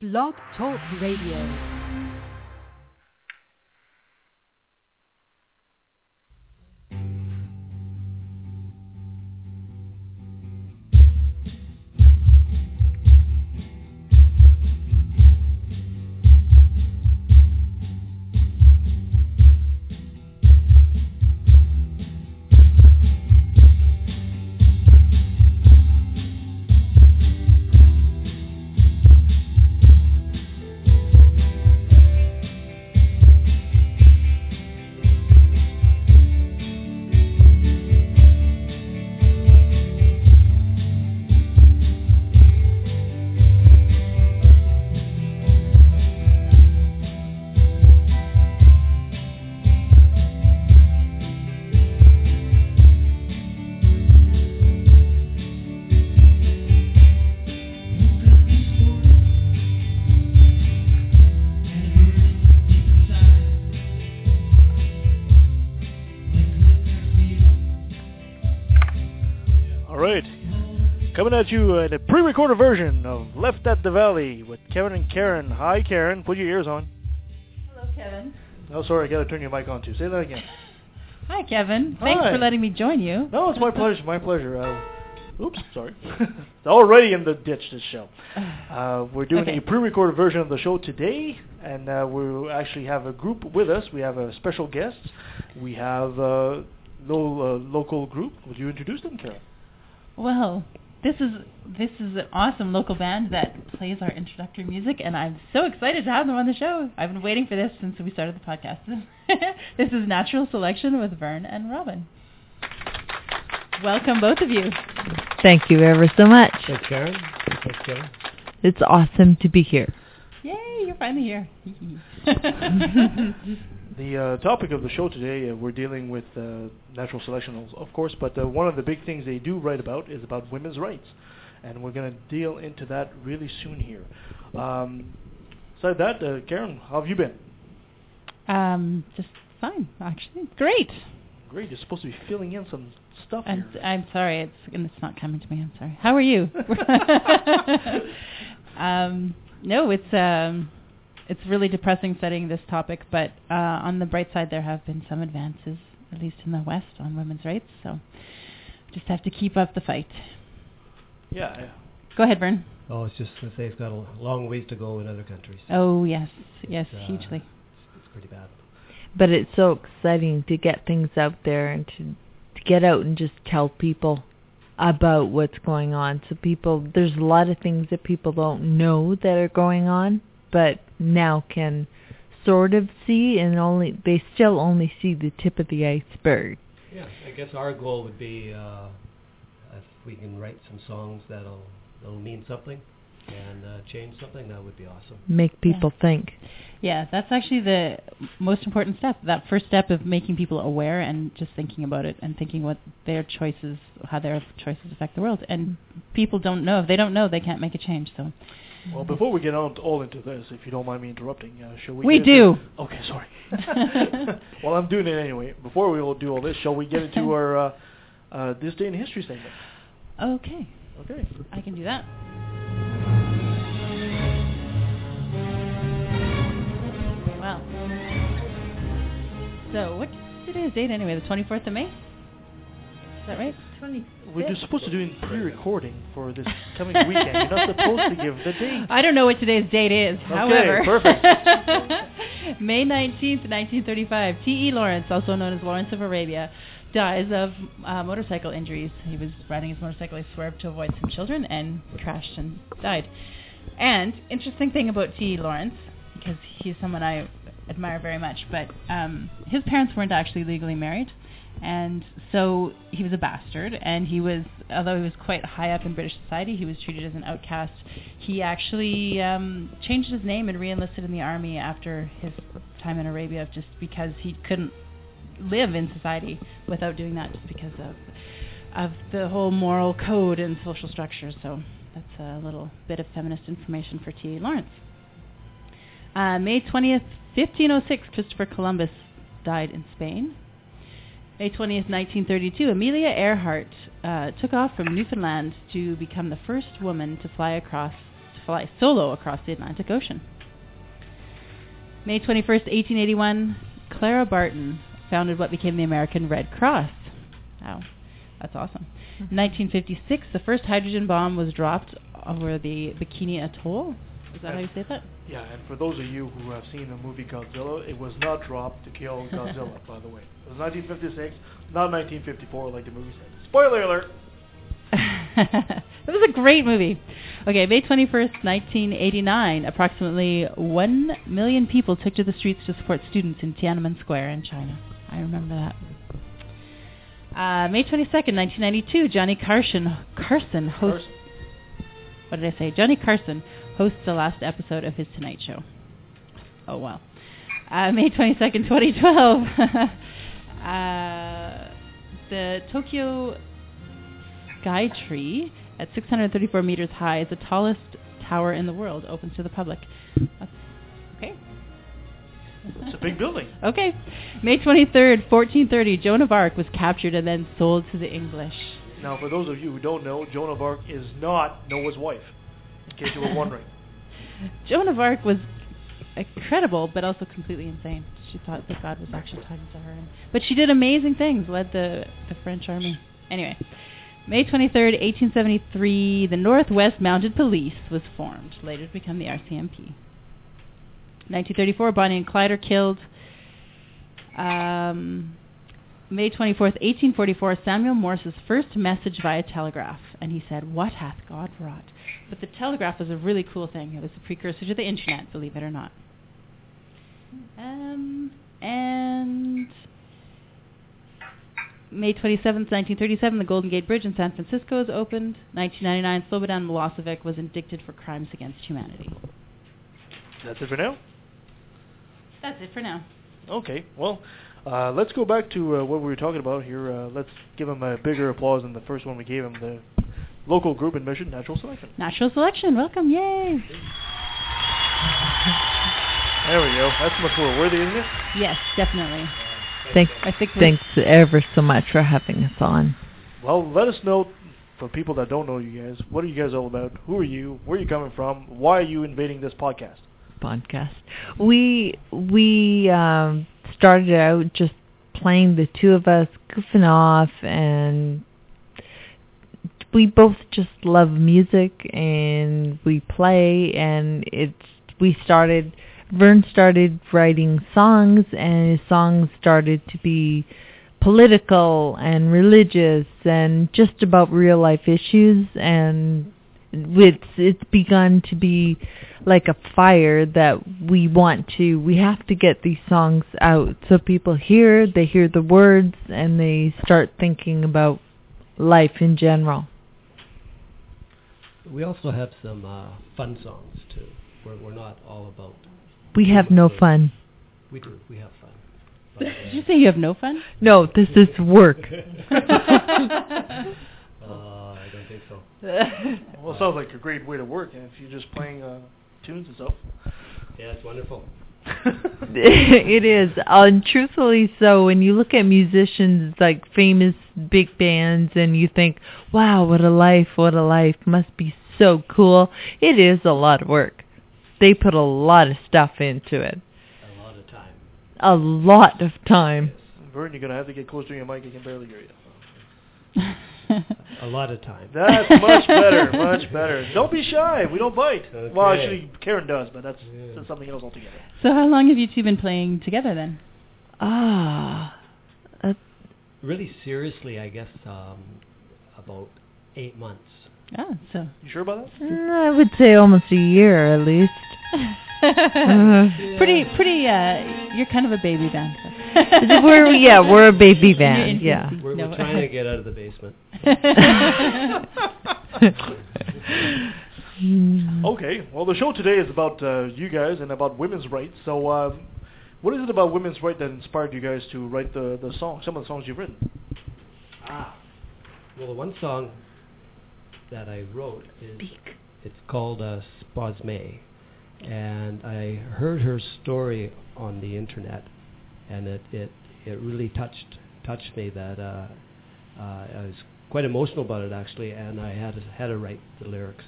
Blog Talk Radio. Coming at you in a pre-recorded version of Left at the Valley with Kevin and Karen. Hi, Karen. Put your ears on. Hello, Kevin. Oh, sorry. I got to turn your mic on, too. Say that again. Hi, Kevin. Thanks for letting me join you. No, it's my pleasure. My pleasure. Oops, sorry. It's already in the ditch, this show. We're doing a pre-recorded version of the show today, and we actually have a group with us. We have a special guest. We have a local group. Would you introduce them, Karen? Well... This is an awesome local band that plays our introductory music, and I'm so excited to have them on the show. I've been waiting for this since we started the podcast. This is Natural Selection with Vern and Robin. Welcome, both of you. Thank you ever so much. Thanks, Karen. Thanks, Kevin. It's awesome to be here. Yay, you're finally here. The topic of the show today, we're dealing with natural selection, of course, but one of the big things they do write about is about women's rights, and we're going to deal into that really soon here. Besides that, Karen, how have you been? Just fine, actually. Great. Great. You're supposed to be filling in some stuff here. I'm sorry. It's not coming to me. I'm sorry. How are you? No, It's really depressing studying this topic, but on the bright side, there have been some advances, at least in the West, on women's rights. So just have to keep up the fight. Yeah. Go ahead, Vern. Oh, I was just going to say it's got a long ways to go in other countries. Oh, yes. Yes, hugely. It's pretty bad. But it's so exciting to get things out there and to get out and just tell people about what's going on. So there's a lot of things that people don't know that are going on, but now can sort of see, and they still only see the tip of the iceberg. Yeah, I guess our goal would be if we can write some songs that'll mean something and change something, that would be awesome. Make people think. Yeah, that's actually the most important step, that first step of making people aware and just thinking about it and thinking what their choices, how their choices affect the world. And people don't know. If they don't know, they can't make a change, so... Well, before we get on all into this, if you don't mind me interrupting, shall we... We do. Okay, sorry. Well, I'm doing it anyway. Before we will do all this, shall we get into our This Day in History segment? Okay. Okay. I can do that. Wow. So, what's today's date anyway? The 24th of May? Is that right? We're supposed to do in pre-recording for this coming weekend. You're not supposed to give the date. I don't know what today's date is, however. Okay, perfect. May 19th, 1935, T.E. Lawrence, also known as Lawrence of Arabia, dies of motorcycle injuries. He was riding his motorcycle. He swerved to avoid some children and crashed and died. And interesting thing about T.E. Lawrence, because he's someone I admire very much, but his parents weren't actually legally married. And so he was a bastard, and although he was quite high up in British society, he was treated as an outcast. He actually changed his name and re-enlisted in the army after his time in Arabia, just because he couldn't live in society without doing that, just because of the whole moral code and social structure. So that's a little bit of feminist information for T.A. Lawrence. May 20th, 1506, Christopher Columbus died in Spain. May 20th, 1932, Amelia Earhart took off from Newfoundland to become the first woman to fly across fly solo across the Atlantic Ocean. May 21st, 1881, Clara Barton founded what became the American Red Cross. Wow, that's awesome. In 1956, the first hydrogen bomb was dropped over the Bikini Atoll. Is that how you say that? Yeah, and for those of you who have seen the movie Godzilla, it was not dropped to kill Godzilla, by the way. It was 1956, not 1954 like the movie said. Spoiler alert! It was a great movie. Okay, May 21st, 1989, approximately 1 million people took to the streets to support students in Tiananmen Square in China. I remember that. May 22nd, 1992, Johnny Carson hosts... What did I say? Johnny Carson hosts the last episode of his Tonight Show. Oh, wow. May 22nd, 2012, the Tokyo Skytree at 634 meters high is the tallest tower in the world, opens to the public. Okay. It's a big building. Okay. May 23rd, 1430, Joan of Arc was captured and then sold to the English. Now, for those of you who don't know, Joan of Arc is not Noah's wife, in case you were wondering. Joan of Arc was incredible, but also completely insane. She thought that God was actually talking to her. But she did amazing things, led the French army. Anyway, May 23rd, 1873, the Northwest Mounted Police was formed, later to become the RCMP. 1934, Bonnie and Clyde are killed. May 24th, 1844, Samuel Morse's first message via telegraph. And he said, "What hath God wrought?" But the telegraph was a really cool thing. It was the precursor to the internet, believe it or not. And May 27th, 1937, the Golden Gate Bridge in San Francisco is opened. 1999, Slobodan Milosevic was indicted for crimes against humanity. That's it for now? That's it for now. Okay, well... let's go back to what we were talking about here. Let's give him a bigger applause than the first one we gave him, the local group in Mission, Natural Selection. Natural Selection, welcome, yay! There we go. That's McClure worthy, isn't it? Yes, definitely. Thanks ever so much for having us on. Well, let us know, for people that don't know you guys, what are you guys all about? Who are you? Where are you coming from? Why are you invading this podcast? We started out just playing the two of us, goofing off, and we both just love music, and we play, and Vern started writing songs, and his songs started to be political and religious and just about real life issues, and it's begun to be like a fire that we have to get these songs out so people hear the words and they start thinking about life in general. We also have some fun songs too, where we're not all about... We have no fun. We do, we have fun. But, did you say you have no fun? No, this is work. I don't think so. Well, it sounds like a great way to work, and if you're just playing tunes and stuff. Yeah, it's wonderful. It is. And truthfully so, when you look at musicians, like famous big bands, and you think, wow, what a life, must be so cool. It is a lot of work. They put a lot of stuff into it. A lot of time. Yes. Vern, you're going to have to get closer to your mic. I can barely hear you. A lot of time. That's much better. Don't be shy. We don't bite. Okay. Well, actually, Karen does, but that's something else altogether. So how long have you two been playing together then? Really seriously, I guess, about 8 months. So. You sure about that? I would say almost a year at least. Pretty, you're kind of a baby band. We're a baby band. Yeah. We're trying to get out of the basement. Okay, well, the show today is about you guys and about women's rights. So what is it about women's rights that inspired you guys to write the song, some of the songs you've written? Well, the one song that I wrote it's called Spasme. And I heard her story on the internet, and it really touched me. That I was quite emotional about it actually, and I had to write the lyrics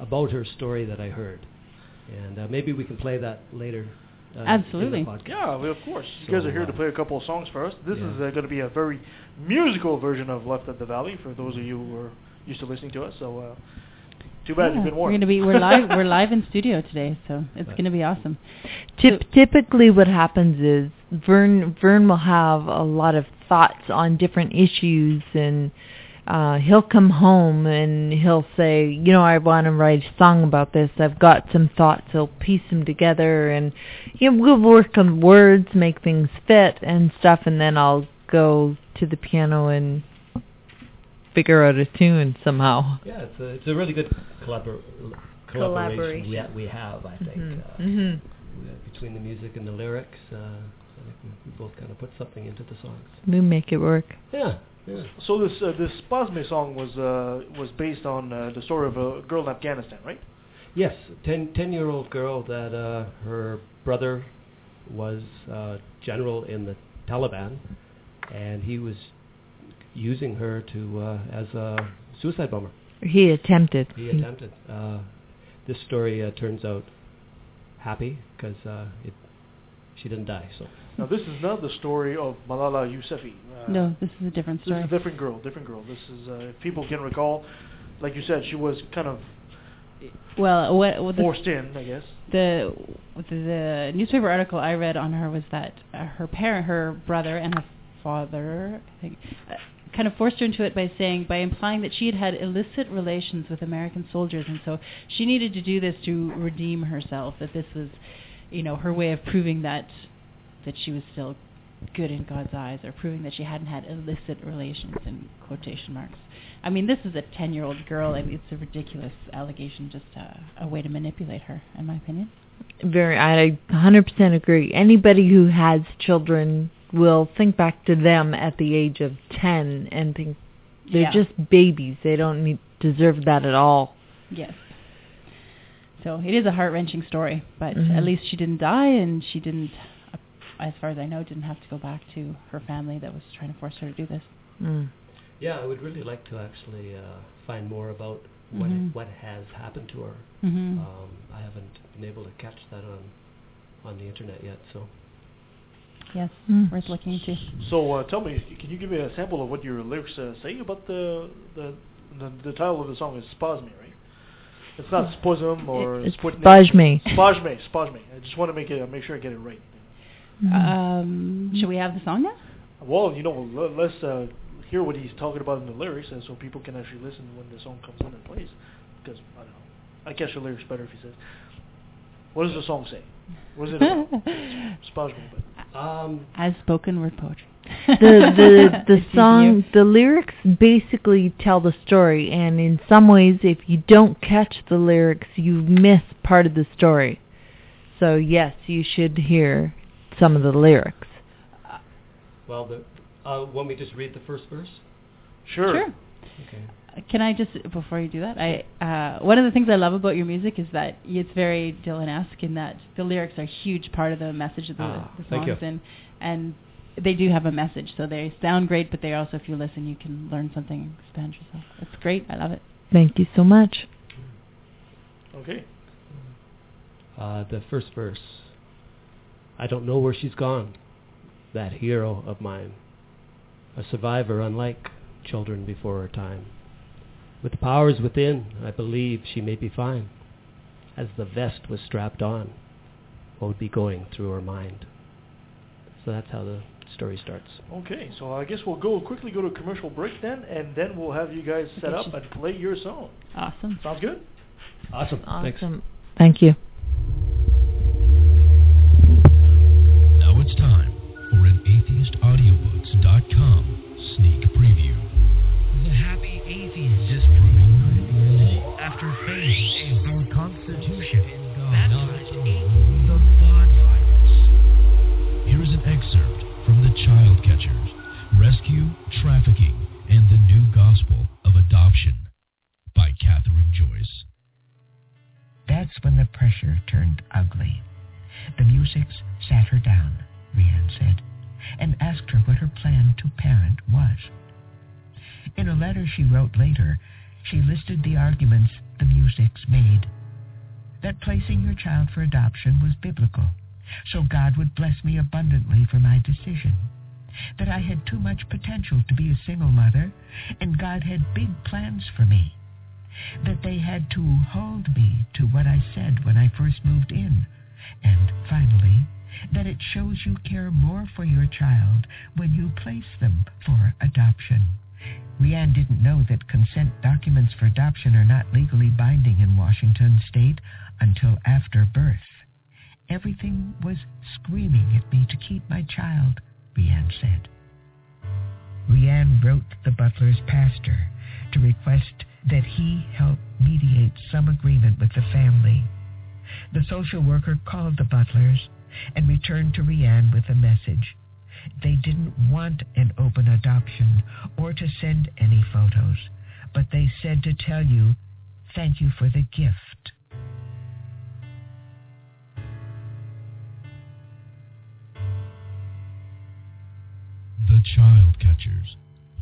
about her story that I heard. And maybe we can play that later. Absolutely. Yeah, well, of course. You guys are here to play a couple of songs for us. This is going to be a very musical version of Left at the Valley for those of you who are used to listening to us. So too bad you've been warned. We're live in studio today, so it's going to be awesome. Typically what happens is Vern will have a lot of thoughts on different issues, and he'll come home and he'll say, you know, I want to write a song about this. I've got some thoughts. He'll piece them together, and you know, we'll work on words, make things fit and stuff, and then I'll go to the piano and figure out a tune somehow. Yeah, it's a really good collaboration we have, I think, between the music and the lyrics. I think we both kind of put something into the songs. We make it work. Yeah. Yeah. So this Spasme song was based on the story of a girl in Afghanistan, right? Yes, 10-year-old girl that her brother was general in the Taliban, and he was using her to as a suicide bomber. He attempted. This story turns out happy because she didn't die. So. Now, this is not the story of Malala Yousafzai. No, this is a different story. This is a different girl. This is, if people can recall, like you said, she was kind of forced in, I guess. The newspaper article I read on her was that her brother and her father, I think, kind of forced her into it by implying that she had illicit relations with American soldiers, and so she needed to do this to redeem herself, that this was, you know, her way of proving that she was still good in God's eyes, or proving that she hadn't had illicit relations in quotation marks. I mean, this is a 10-year-old girl, and it's a ridiculous allegation, just a way to manipulate her, in my opinion. I 100% agree. Anybody who has children will think back to them at the age of 10 and think they're just babies. They don't deserve that at all. Yes. So it is a heart-wrenching story, but at least she didn't die, and she didn't, as far as I know, didn't have to go back to her family that was trying to force her to do this. Mm. Yeah, I would really like to actually find more about what has happened to her. Mm-hmm. I haven't been able to catch that on the internet yet, so. Yes, worth looking into. So tell me, can you give me a sample of what your lyrics say about the title of the song is Spasme, right? It's not Spasm or Spasme. Spasme. I just want to make sure I get it right. Should we have the song now? Well, you know, let's hear what he's talking about in the lyrics, and so people can actually listen when the song comes in and plays. Because, I don't know, I guess the lyrics better if he says. What does the song say? What is it about? As spoken word poetry. The song, the lyrics basically tell the story, and in some ways, if you don't catch the lyrics, you miss part of the story. So, yes, you should hear some of the lyrics. Well, want me to just read the first verse? Sure. Okay. Can I just, before you do that, one of the things I love about your music is that it's very Dylan-esque in that the lyrics are a huge part of the message of the songs, and they do have a message, so they sound great, but they also, if you listen, you can learn something and expand yourself. It's great. I love it. Thank you so much. Okay. The first verse. I don't know where she's gone, that hero of mine, a survivor unlike children before her time. With powers within, I believe she may be fine, as the vest was strapped on, what would be going through her mind. So that's how the story starts. Okay, so I guess we'll quickly go to a commercial break then, and then we'll have you guys set up and play your song. Awesome. Sounds good? Awesome. Thanks. Thank you. It's time for an AtheistAudiobooks.com sneak preview. The happy atheist is proving after faith in our Constitution in God, baptized in the God virus. Here is an excerpt from The Child Catchers, Rescue, Trafficking, and the New Gospel of Adoption by Catherine Joyce. That's when the pressure turned ugly. The music sat her down, Rianne said, and asked her what her plan to parent was. In a letter she wrote later, she listed the arguments the music's made, that placing your child for adoption was biblical, so God would bless me abundantly for my decision, that I had too much potential to be a single mother, and God had big plans for me, that they had to hold me to what I said when I first moved in, and finally, that it shows you care more for your child when you place them for adoption. Rianne didn't know that consent documents for adoption are not legally binding in Washington state until after birth. Everything was screaming at me to keep my child, Rianne said. Rianne wrote the Butlers' pastor to request that he help mediate some agreement with the family. The social worker called the Butlers and returned to Rianne with a message. They didn't want an open adoption or to send any photos, but they said to tell you, thank you for the gift. The Child Catchers,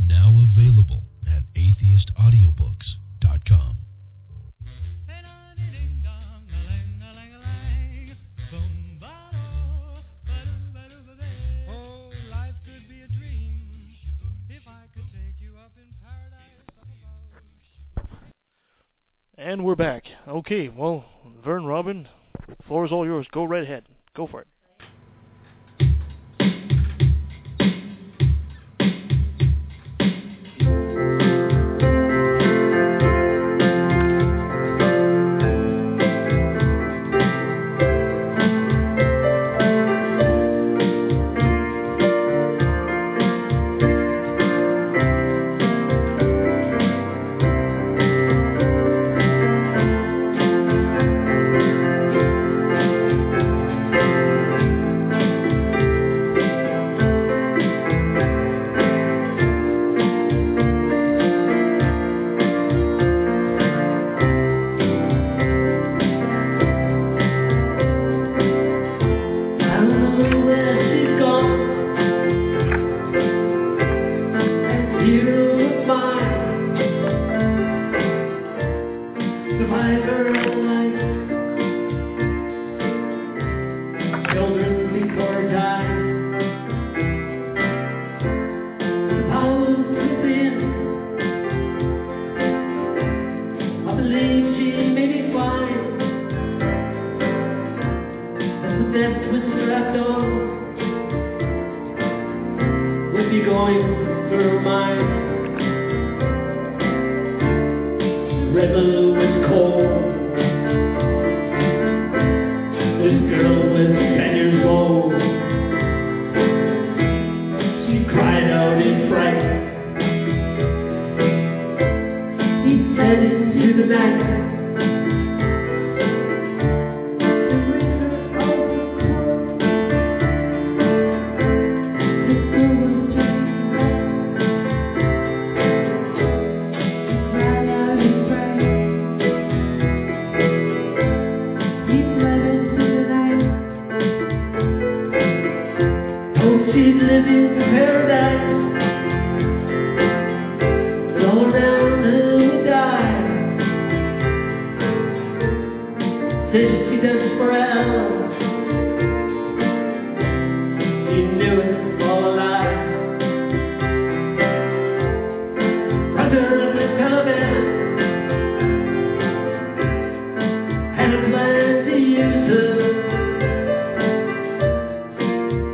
now available at AtheistAudiobooks.com. And we're back. Okay, well, Vern, Robin, the floor is all yours. Go right ahead. Go for it.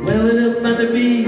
Well enough by the beat.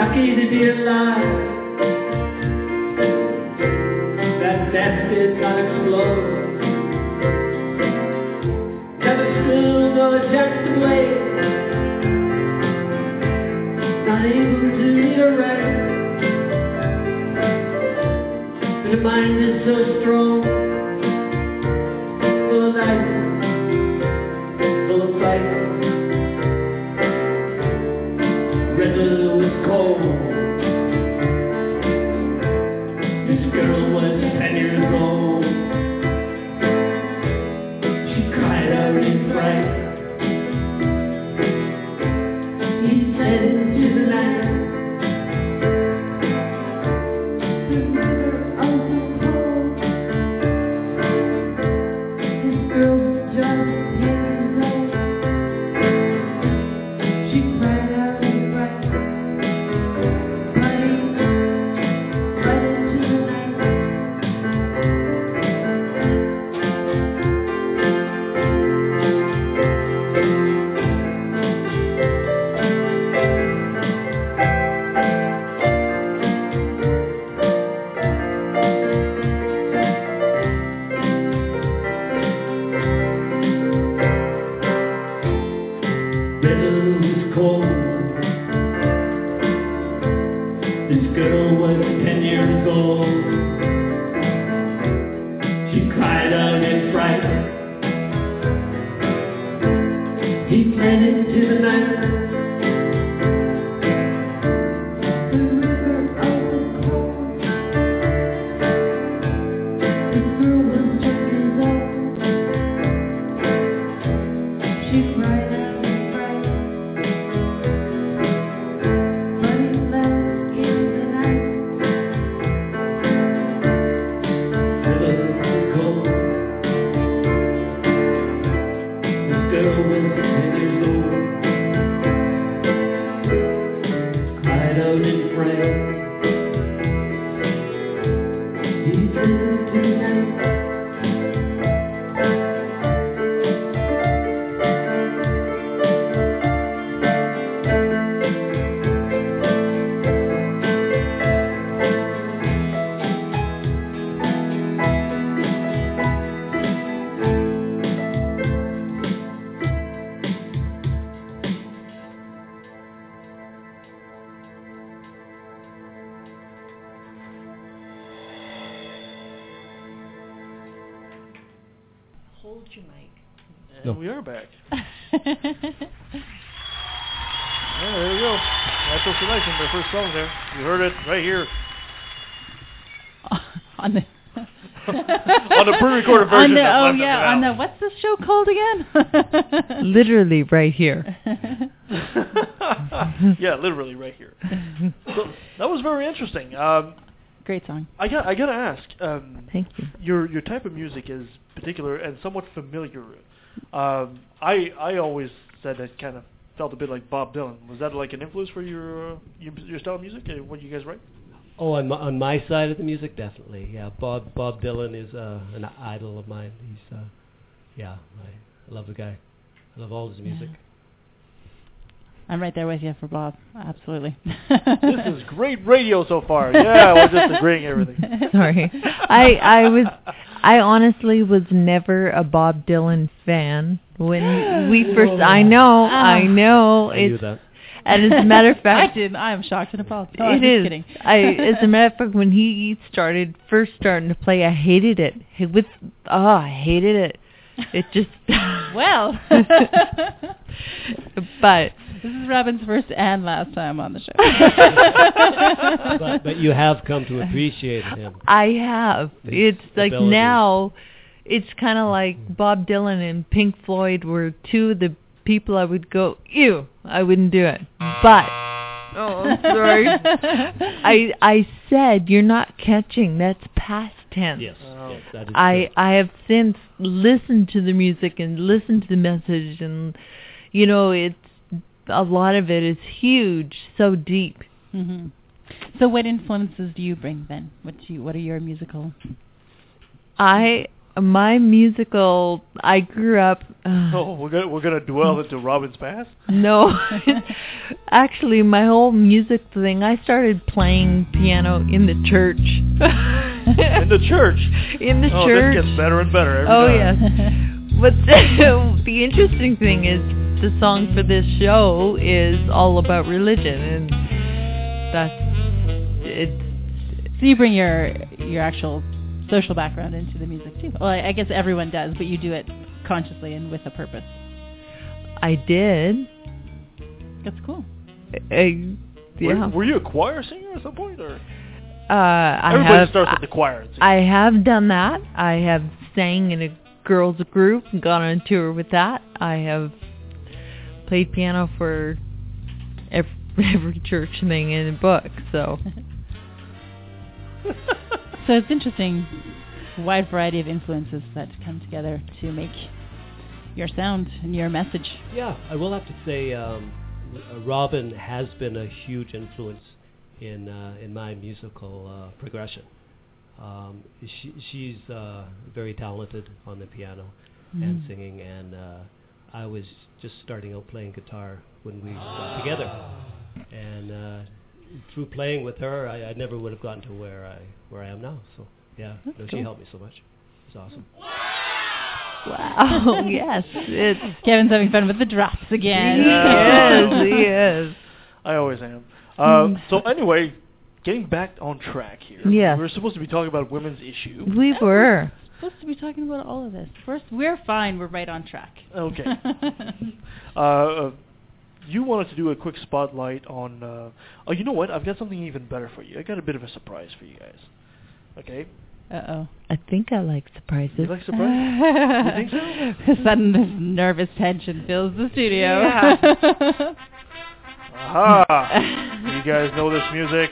lucky to be alive. That death did not explode. Never stood or jacked away. Not able to lead a right. And the mind is so strong. Full of life, full of fight. Song there. You heard it right here. On the on the pre-recorded version. Oh yeah, on the what's this show called again? Literally right here. Yeah, literally right here. So that was very interesting. Great song. I gotta ask. Thank you. Your type of music is particular and somewhat familiar. I always said it kind of felt a bit like Bob Dylan. Was that like an influence for your style of music? What you guys write? Oh, on my side of the music, definitely. Yeah, Bob Dylan is an idol of mine. He's I love the guy. I love all his music. Yeah. I'm right there with you for Bob. Absolutely. This is great radio so far. Yeah, we're just agreeing everything. Sorry, I honestly was never a Bob Dylan fan. When we first, I know. I knew that. And as a matter of fact, I'm shocked and appalled. No, it is. Kidding. As a matter of fact, when he started to play, I hated it. I hated it. It just well. But this is Robin's first and last time on the show. but you have come to appreciate him. I have. It's like now. It's kind of like Bob Dylan and Pink Floyd were two of the people I would go, ew, I wouldn't do it. But, oh, I'm sorry. I said, you're not catching. That's past tense. Yes. Oh. Yes, that is true. I have since listened to the music and listened to the message. And, you know, it's a lot of it is huge, so deep. Mm-hmm. So what influences do you bring then? What are your musical... my musical, I grew up... oh, we're gonna dwell into Robin's past? No. Actually, my whole music thing, I started playing piano in the church. In the church? In the church. Oh, this gets better and better every time. Yes. But the interesting thing is the song for this show is all about religion, and that's... So you bring your actual... social background into the music too. Well, I guess everyone does, but you do it consciously and with a purpose. I did. That's cool. Yeah. Were you a choir singer at some point, or? Everybody starts with the choir. I have done that. I have sang in a girls group and gone on tour with that. I have played piano for every church thing in the book. So. So it's interesting, wide variety of influences that come together to make your sound and your message. Yeah, I will have to say Robin has been a huge influence in my musical progression. She's very talented on the piano and singing, and I was just starting out playing guitar when we got together. And... through playing with her, I never would have gotten to where I am now. So, yeah, she helped me so much. It's awesome. Wow, yes. Kevin's having fun with the drops again. Yes, he is. I always am. So anyway, getting back on track here. Yes. We were supposed to be talking about women's issue. We were. Supposed to be talking about all of this. First, we're fine. We're right on track. Okay. You wanted to do a quick spotlight on... oh, you know what? I've got something even better for you. I got a bit of a surprise for you guys. Okay? Uh-oh. I think I like surprises. You like surprises? You think so? Sudden nervous tension fills the studio. Yeah. Aha! You guys know this music.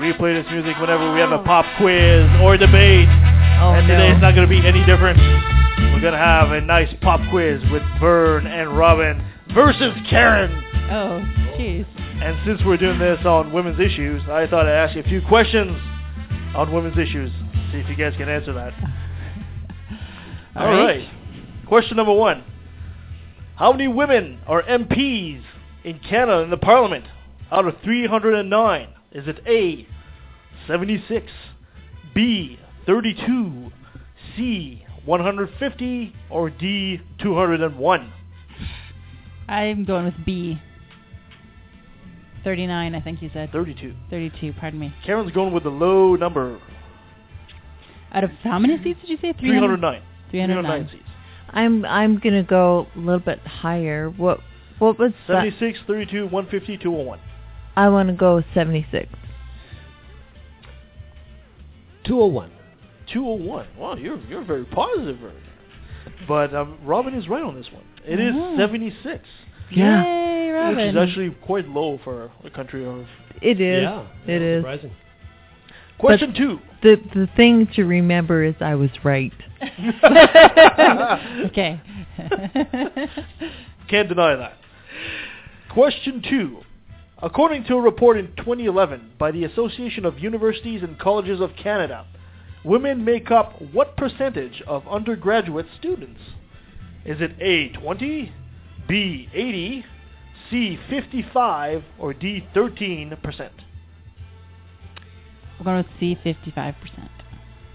We play this music whenever we have a pop quiz or debate. Today it's not going to be any different. We're going to have a nice pop quiz with Vern and Robin versus Karen. Oh, jeez. And since we're doing this on women's issues, I thought I'd ask you a few questions on women's issues. See if you guys can answer that. All right. Question number one. How many women are MPs in Canada in the Parliament out of 309? Is it A, 76, B, 32, C, 150, or D, 201? I'm going with B. 39, I think you said. 32. 32, pardon me. Karen's going with the low number. Out of how many seats did you say? 309. 309 seats. I'm going to go a little bit higher. What was 76, that? 32, 150, 201. I want to go 76. 201. 201. Wow, you're very positive, right? But Robin is right on this one. It is 76. Yeah. Yay, Robin. Which is actually quite low for a country of... It is. Yeah, it is. Surprising. Question two. The thing to remember is I was right. Okay. Can't deny that. Question two. According to a report in 2011 by the Association of Universities and Colleges of Canada, women make up what percentage of undergraduate students? Is it A, 20, B, 80, C, 55, or D, 13%? We're going with C, 55%.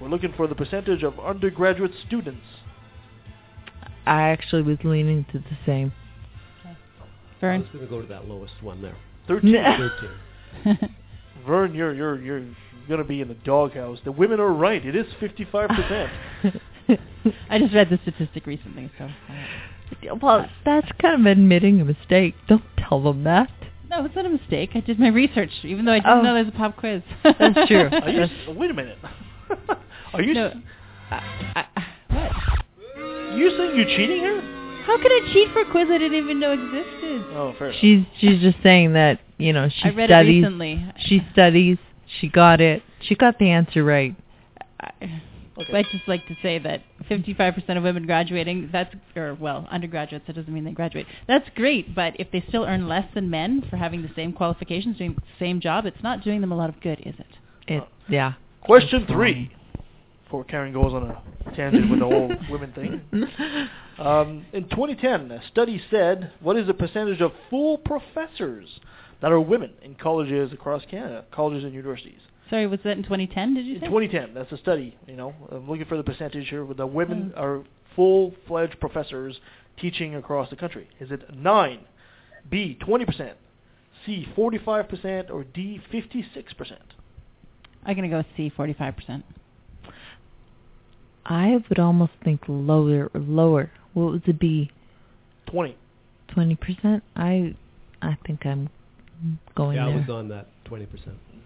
We're looking for the percentage of undergraduate students. I actually was leaning to the same. Okay. Vern? I was going to go to that lowest one there. 13. Vern, you're going to be in the doghouse. The women are right. It is 55%. I just read the statistic recently, so. Well, that's kind of admitting a mistake. Don't tell them that. No, it's not a mistake. I did my research, even though I didn't know there was a pop quiz. That's true. Wait a minute. Are you? No, what? You saying you're cheating here? How could I cheat for a quiz I didn't even know existed? Oh, fair. She's just saying that, you know, she studies. I read it recently. She studies. She got it. She got the answer right. Okay. I'd just like to say that 55% of women graduating, undergraduates, that doesn't mean they graduate. That's great, but if they still earn less than men for having the same qualifications, doing the same job, it's not doing them a lot of good, is it? Question three. before Karen goes on a tangent with the whole women thing. In 2010, a study said, what is the percentage of full professors that are women in colleges across Canada, colleges and universities? Sorry, was that in 2010, did you say? In 2010, that's a study, you know. I'm looking for the percentage here where the women are full-fledged professors teaching across the country. Is it 9, B, 20%, C, 45%, or D, 56%? I'm going to go with C, 45%. I would almost think lower. What was the B? 20%? I think I'm going there. Yeah, I was on that 20%.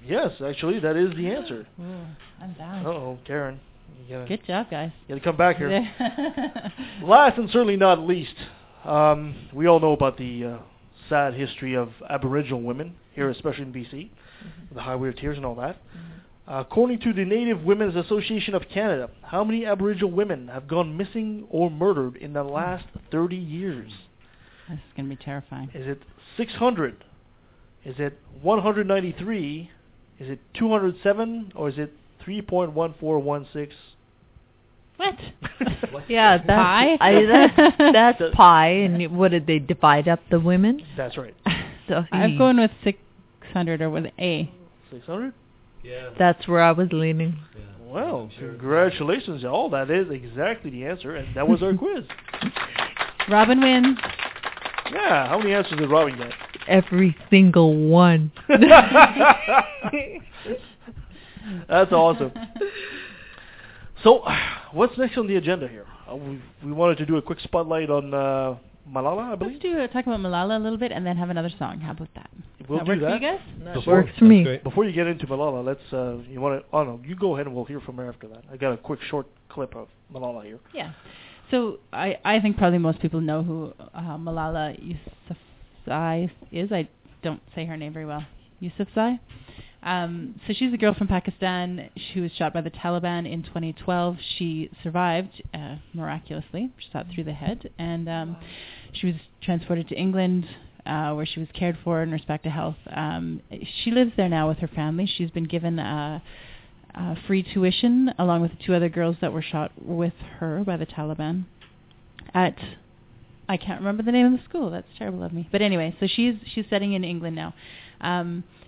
Yes, actually, that is the answer. Ooh, I'm down. Uh-oh, Karen. Good job, guys. You got to come back here. Last and certainly not least, we all know about the sad history of Aboriginal women here, especially in BC, the Highway of Tears and all that. According to the Native Women's Association of Canada, how many Aboriginal women have gone missing or murdered in the last 30 years? This is going to be terrifying. Is it 600? Is it 193? Is it 207? Or is it 3.1416? What? Yeah, that's pie. That's pie. And what did they divide up the women? That's right. So I'm going with 600 or with A. 600? Yeah. That's where I was leaning. Yeah. Well, sure. Congratulations, y'all. That is exactly the answer, and that was our quiz. Robin wins. Yeah, how many answers did Robin get? Every single one. That's awesome. So, what's next on the agenda here? We wanted to do a quick spotlight on Malala, I believe. Let's talk about Malala a little bit and then have another song. How about that? We'll do that. Works for me. Great. Before you get into Malala, let's you go ahead and we'll hear from her after that. I got a quick short clip of Malala here. Yeah. So I think probably most people know who Malala Yousafzai is. I don't say her name very well. Yousafzai. So she's a girl from Pakistan. She was shot by the Taliban in 2012. She survived miraculously, shot through the head, and she was transported to England, where she was cared for and respected health. She lives there now with her family. She's been given free tuition along with the two other girls that were shot with her by the Taliban at, I can't remember the name of the school. That's terrible of me. But anyway, so she's studying in England now.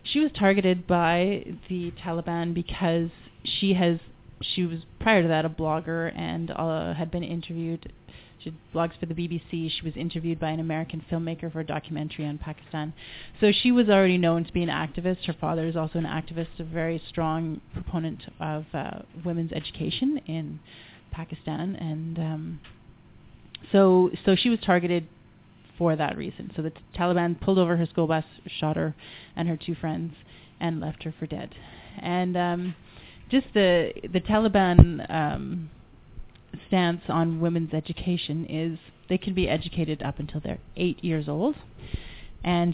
She was targeted by the Taliban because she was prior to that a blogger and had been interviewed. She blogs for the BBC. She was interviewed by an American filmmaker for a documentary on Pakistan. So she was already known to be an activist. Her father is also an activist, a very strong proponent of women's education in Pakistan. And so she was targeted for that reason. So the Taliban pulled over her school bus, shot her and her two friends, and left her for dead. And just the Taliban stance on women's education is they can be educated up until they're 8 years old, and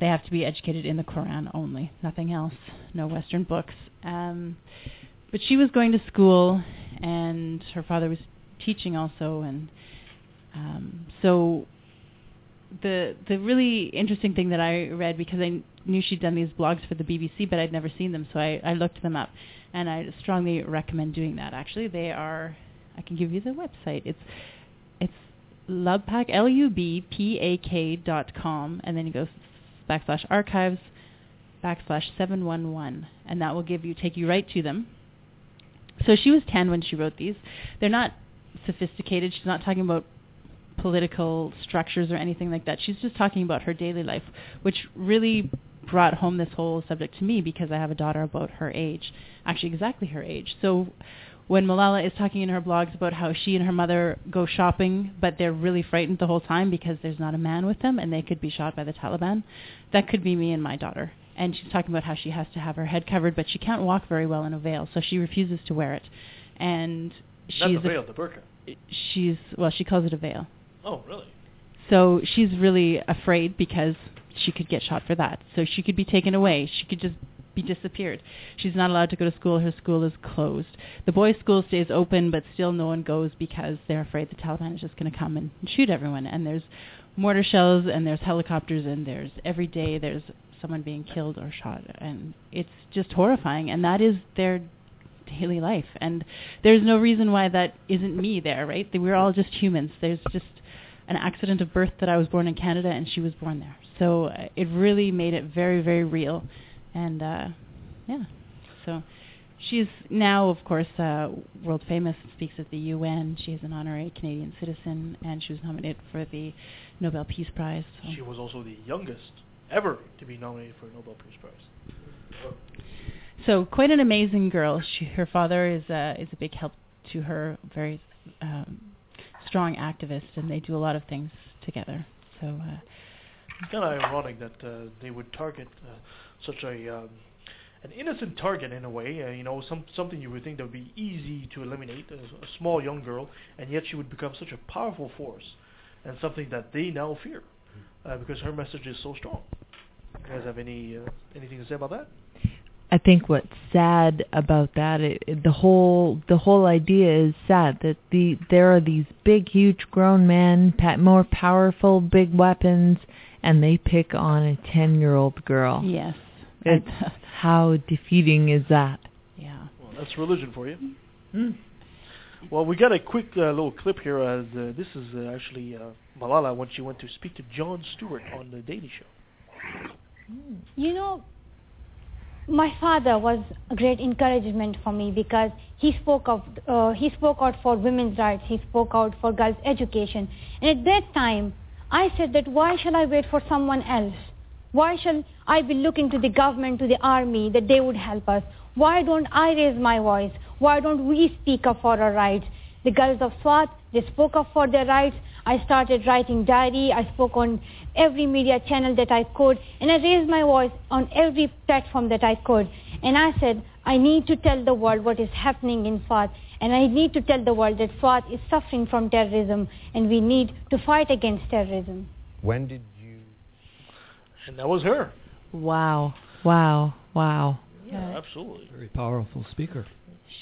they have to be educated in the Quran only, nothing else, no Western books. But she was going to school, and her father was teaching also, and so the really interesting thing that I read, because I knew she'd done these blogs for the BBC, but I'd never seen them, so I looked them up, and I strongly recommend doing that. Actually, they are. I can give you the website. It's lubpak.com, and then you go /archives/711, and that will take you right to them. So she was 10 when she wrote these. They're not sophisticated. She's not talking about political structures or anything like that. She's just talking about her daily life, which really brought home this whole subject to me because I have a daughter about her age, actually exactly her age. So when Malala is talking in her blogs about how she and her mother go shopping, but they're really frightened the whole time because there's not a man with them and they could be shot by the Taliban, that could be me and my daughter. And she's talking about how she has to have her head covered, but she can't walk very well in a veil, so she refuses to wear it. And she's not the veil, the burqa. She calls it a veil. Oh, really? So she's really afraid because she could get shot for that. So she could be taken away. She could just be disappeared. She's not allowed to go to school. Her school is closed. The boys' school stays open, but still no one goes because they're afraid the Taliban is just going to come and shoot everyone. And there's mortar shells, and there's helicopters, and there's every day there's someone being killed or shot. And it's just horrifying. And that is their daily life. And there's no reason why that isn't me there, right? We're all just humans. There's just an accident of birth that I was born in Canada and she was born there. So it really made it very, very real. And, yeah, so she's now, of course, world famous, speaks at the UN. She is an honorary Canadian citizen, and she was nominated for the Nobel Peace Prize. So. She was also the youngest ever to be nominated for a Nobel Peace Prize. So quite an amazing girl. Her father is a big help to her, very strong activist, and they do a lot of things together. So it's kind of ironic that they would target such a an innocent target in a way. You know, something you would think that would be easy to eliminate, a small young girl, and yet she would become such a powerful force, and something that they now fear because her message is so strong. You guys have anything to say about that? I think what's sad about that, the whole idea is sad, that there are these big, huge, grown men, more powerful, big weapons, and they pick on a 10-year-old girl. Yes. It's, how defeating is that? Yeah. Well, that's religion for you. Mm. Well, we got a quick little clip here. This is actually Malala when she went to speak to Jon Stewart on The Daily Show. Mm. You know, my father was a great encouragement for me because he spoke out for women's rights, he spoke out for girls' education. And at that time, I said that why shall I wait for someone else? Why shall I be looking to the government, to the army, that they would help us? Why don't I raise my voice? Why don't we speak up for our rights? The girls of Swat, they spoke up for their rights. I started writing diary. I spoke on every media channel that I could. And I raised my voice on every platform that I could. And I said, I need to tell the world what is happening in Swat. And I need to tell the world that Swat is suffering from terrorism. And we need to fight against terrorism. When did you... And that was her. Wow. Wow. Wow. Yeah, absolutely. Very powerful speaker.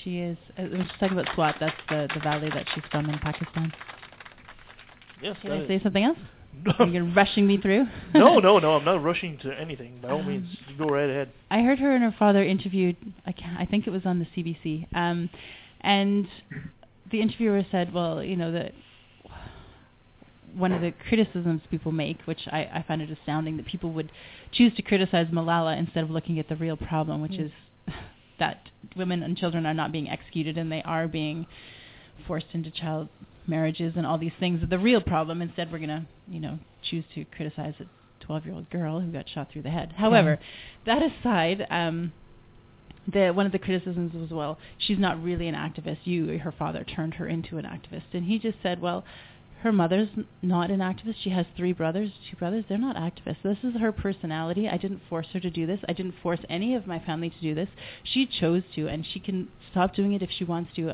She is. We're talking about Swat. That's the valley that she's from in Pakistan. Yes. Can I say something else? No. You're rushing me through? No. I'm not rushing to anything. By all means, you go right ahead. I heard her and her father interviewed, I think it was on the CBC, and the interviewer said, well, you know, that one of the criticisms people make, which I find it astounding, that people would choose to criticize Malala instead of looking at the real problem, which is that women and children are not being executed and they are being forced into child marriages and all these things. The real problem, instead we're going to, you know, choose to criticize a 12-year-old girl who got shot through the head. However, that aside, one of the criticisms was, well, she's not really an activist. Her father turned her into an activist. And he just said, well, her mother's not an activist. She has two brothers. They're not activists. This is her personality. I didn't force her to do this. I didn't force any of my family to do this. She chose to, and she can stop doing it if she wants to.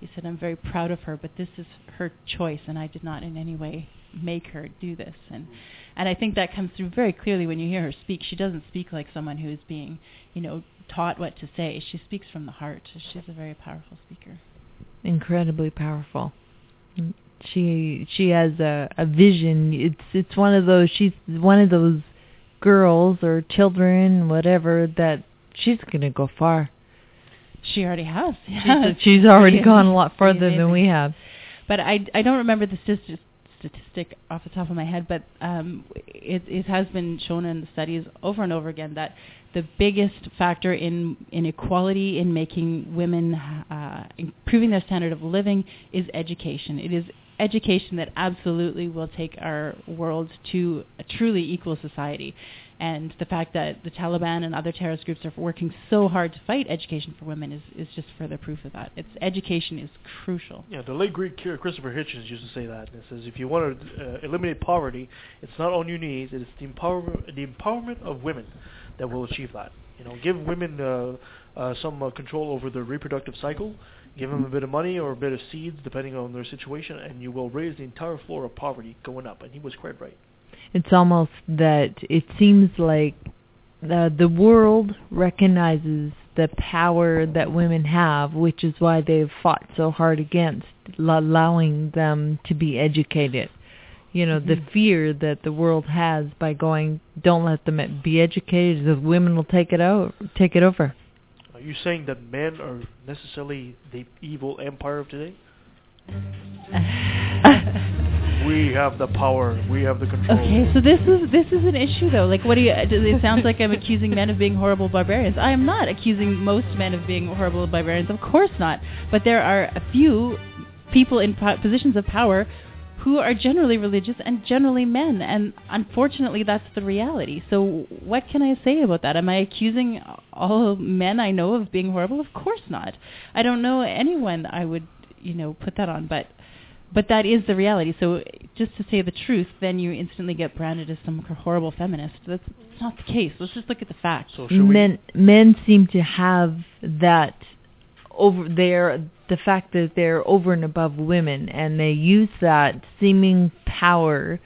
He said, I'm very proud of her, but this is her choice, and I did not in any way make her do this. And I think that comes through very clearly when you hear her speak. She doesn't speak like someone who is being, you know, taught what to say. She speaks from the heart. She's a very powerful speaker. Incredibly powerful. She has a vision. It's one of those. She's one of those girls or children, whatever, that she's gonna go far. She already has. Yeah. She's already gone a lot further than we have. But I don't remember the statistic off the top of my head, but it has been shown in the studies over and over again that the biggest factor in inequality, in making women improving their standard of living, is education. It is education that absolutely will take our world to a truly equal society. And the fact that the Taliban and other terrorist groups are working so hard to fight education for women is just further proof of that. Education is crucial. Yeah, the late Greek Christopher Hitchens used to say that. He says, if you want to eliminate poverty, it's not on your knees, it's the empowerment of women that will achieve that. You know, give women some control over their reproductive cycle, give them a bit of money or a bit of seeds, depending on their situation, and you will raise the entire floor of poverty going up. And he was quite right. It's almost that it seems like the world recognizes the power that women have, which is why they've fought so hard against allowing them to be educated. You know, the fear that the world has by going, don't let them be educated, the women will take it over. I Are you saying that men are necessarily the evil empire of today? We have the power. We have the control. Okay, so this is an issue though. Like, what do you? It sounds like I'm accusing men of being horrible barbarians. I am not accusing most men of being horrible barbarians. Of course not. But there are a few people in positions of power who are generally religious and generally men, and unfortunately that's the reality. So what can I say about that? Am I accusing all men I know of being horrible? Of course not. I don't know anyone I would, put that on, but that is the reality. So just to say the truth, then you instantly get branded as some horrible feminist. That's not the case. Let's just look at the facts. So men seem to have that over there, the fact that they're over and above women, and they use that seeming power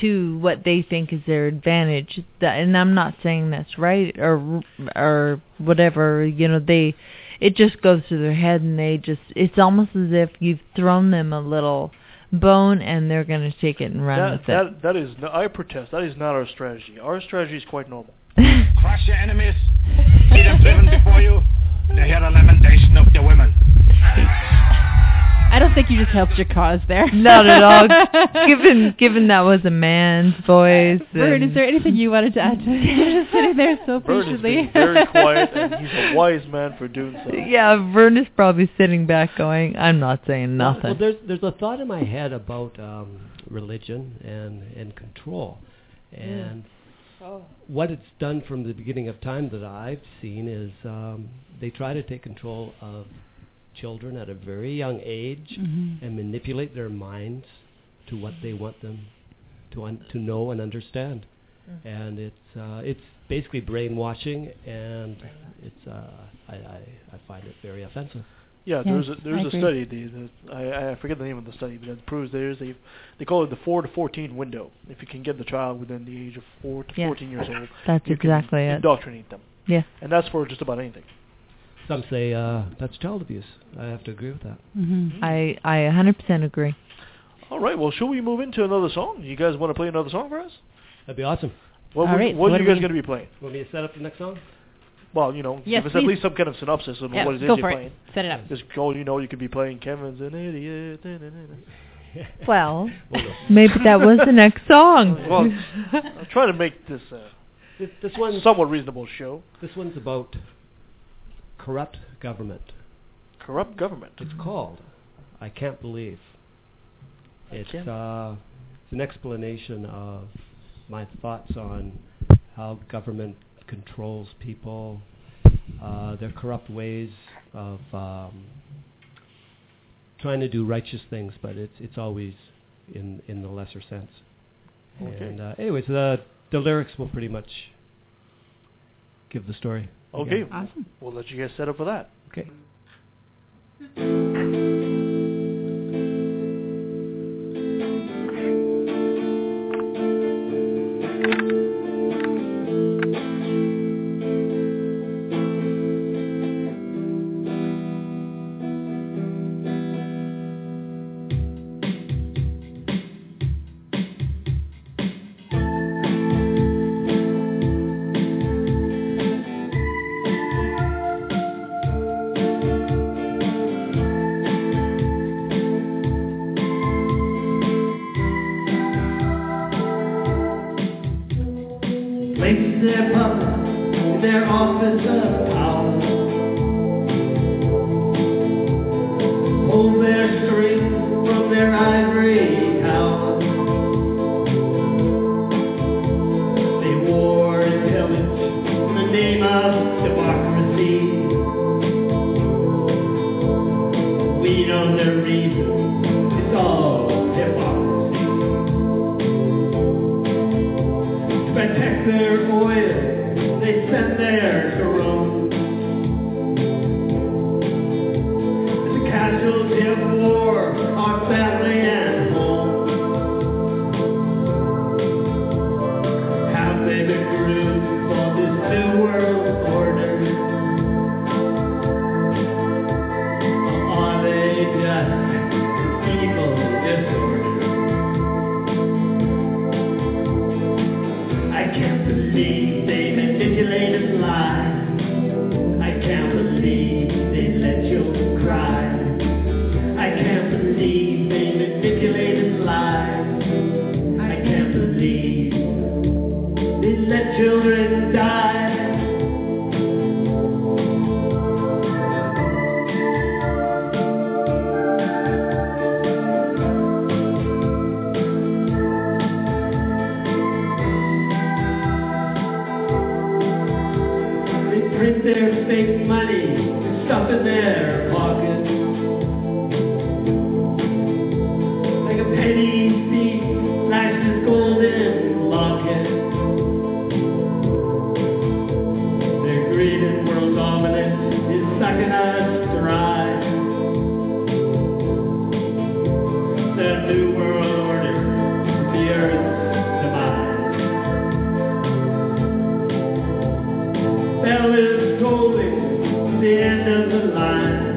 to what they think is their advantage. And I'm not saying that's right or whatever. It just goes through their head, and it's almost as if you've thrown them a little bone, and they're going to take it and run with it. I protest. That is not our strategy. Our strategy is quite normal. Crush your enemies. See them driven before you. To hear the lamentation of the women. I don't think you just helped your cause there. Not at all. Given that was a man's voice. Vern, is there anything you wanted to add to it? You're just sitting there so patiently. Vern is very quiet, and he's a wise man for doing so. Yeah, Vern is probably sitting back going, I'm not saying nothing. Well, there's a thought in my head about religion and control. And... Yeah. Oh. What it's done from the beginning of time that I've seen is they try to take control of children at a very young age and manipulate their minds to what they want them to know and understand. And it's basically brainwashing, and it's I find it very offensive. Yeah, there's a study. I forget the name of the study, but it proves they call it the 4 to 14 window. If you can get the child within the age of 4 to 14 years old, that's exactly it. Indoctrinate them. Yeah, and that's for just about anything. Some say that's child abuse. I have to agree with that. Mm-hmm. I 100% agree. All right. Well, should we move into another song? You guys want to play another song for us? That'd be awesome. What are you guys going to be playing? Want me to set up the next song? Well, yes, give us at least some kind of synopsis of what it is you're playing. Set it up. Because you could be playing Kevin's an Idiot. Well, maybe that was the next song. Well, I'll try to make this this one somewhat reasonable show. This one's about corrupt government. Corrupt government. It's called I Can't Believe. It's an explanation of my thoughts on how government controls people, their corrupt ways of trying to do righteous things, but it's always in the lesser sense. Okay. And anyways, the lyrics will pretty much give the story. Okay, awesome. We'll let you guys set up for that. Okay. I can't believe they manipulated lies. print their fake money and stuff in their pockets. Like a penny thief lashed his golden locket. Their greed and world dominance is sucking us dry. The new world order, the earth's demise. Hell is tolling the end of the line.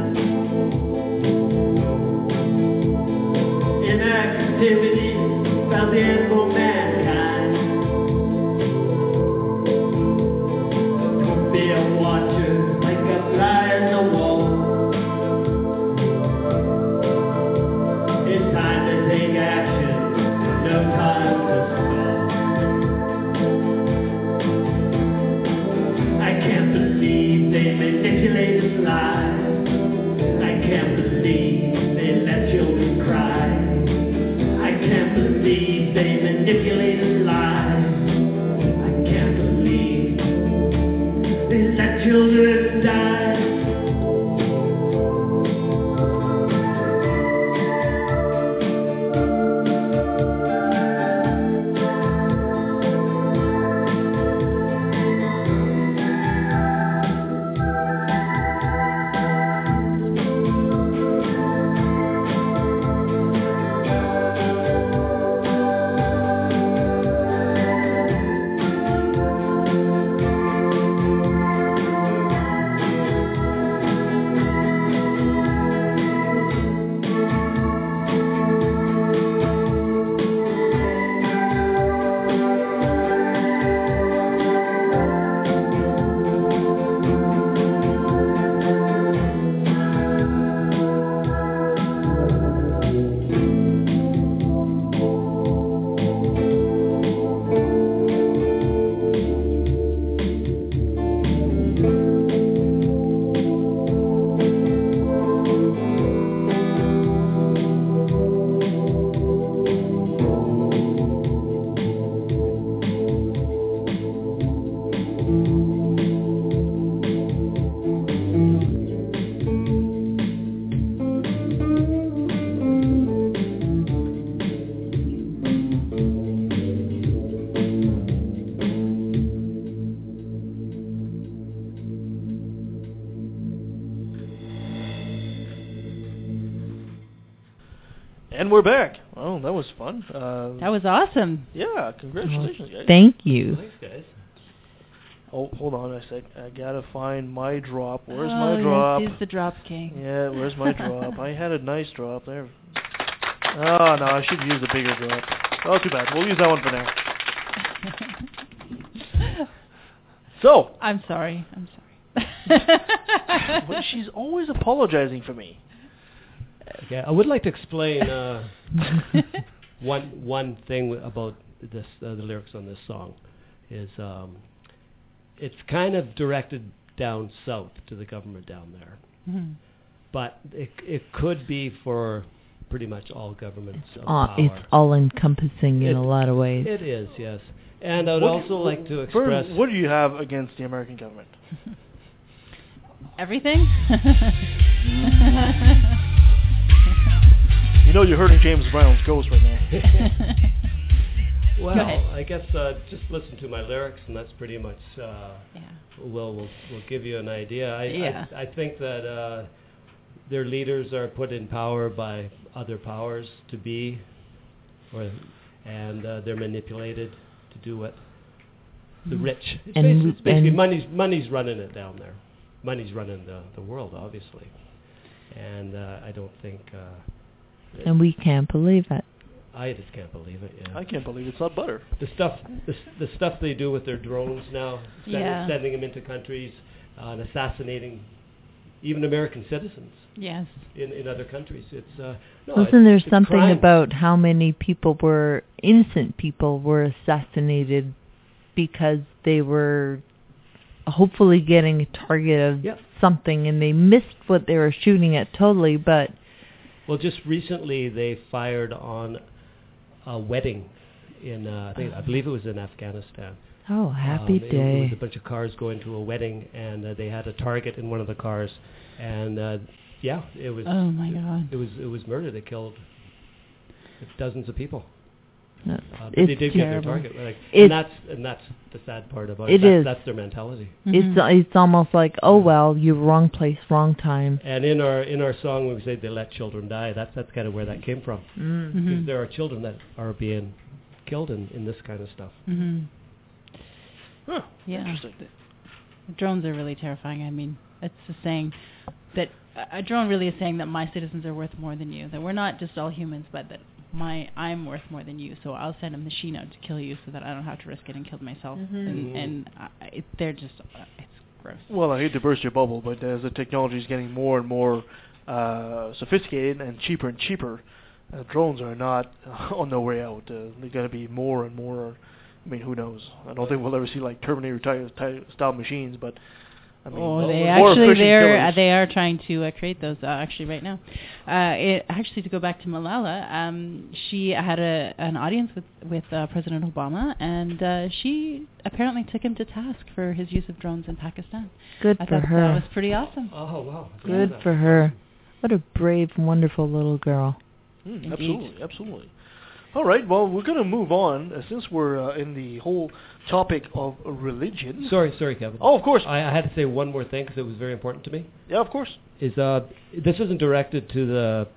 Inactivity about the end of mankind. Don't be a watcher like a fly in the wall. We're back. Oh, that was fun. That was awesome. Yeah, congratulations, guys. Thank you. Thanks, guys. Oh, hold on a sec. I gotta find my drop. Where's my drop? He's the drop king. Yeah, where's my drop? I had a nice drop there. Oh no, I should use a bigger drop. Oh, too bad. We'll use that one for now. So. I'm sorry. Well, she's always apologizing for me. Yeah, I would like to explain one thing about this. The lyrics on this song is it's kind of directed down south to the government down there, mm-hmm. but it could be for pretty much all governments. It's all-encompassing in a lot of ways. It is, yes. And I'd also like to express what do you have against the American government? Everything. You know you're hurting James Brown's ghost right now. Well, I guess just listen to my lyrics, and that's pretty much will give you an idea. I think that their leaders are put in power by other powers to be, and they're manipulated to do what the rich. It's basically money's running it down there. Money's running the world, obviously, and I don't think. And we can't believe it. I just can't believe it. Yeah. I can't believe it's not butter. The stuff they do with their drones now, sending them into countries, and assassinating even American citizens. Yes. In other countries, it's Wasn't there something about how many people were innocent people were assassinated because they were hopefully getting a target of something, and they missed what they were shooting at totally, but. Well, just recently they fired on a wedding I believe it was in Afghanistan. Oh, happy day. It was a bunch of cars going to a wedding, and they had a target in one of the cars. And, yeah, it was... Oh, my God. It was murder that killed dozens of people. They did get their target. Like, and that's the sad part about it. That's their mentality. Mm-hmm. It's almost like, oh well, you're wrong place, wrong time. And in our song, when we say they let children die, that's kind of where that came from. Mm-hmm. Because there are children that are being killed in this kind of stuff. Mm-hmm. Huh, yeah. Interesting. The drones are really terrifying. I mean, it's the saying that a drone really is saying that my citizens are worth more than you. That we're not just all humans, but that. I'm worth more than you, so I'll send a machine out to kill you so that I don't have to risk getting killed myself. Mm-hmm. And they're just, it's gross. Well, I hate to burst your bubble, but as the technology is getting more and more sophisticated and cheaper, drones are not on their way out. They're going to be more and more, I mean, who knows? I don't think we'll ever see like Terminator-style machines, but... I mean, they are trying to create those actually right now. To go back to Malala, she had an audience with President Obama, and she apparently took him to task for his use of drones in Pakistan. Good for her. That was pretty awesome. Oh wow! Good for her. What a brave, wonderful little girl. Absolutely. All right, well, we're going to move on since we're in the whole topic of religion. Sorry, Kevin. Oh, of course. I had to say one more thing because it was very important to me. Yeah, of course. This isn't directed to the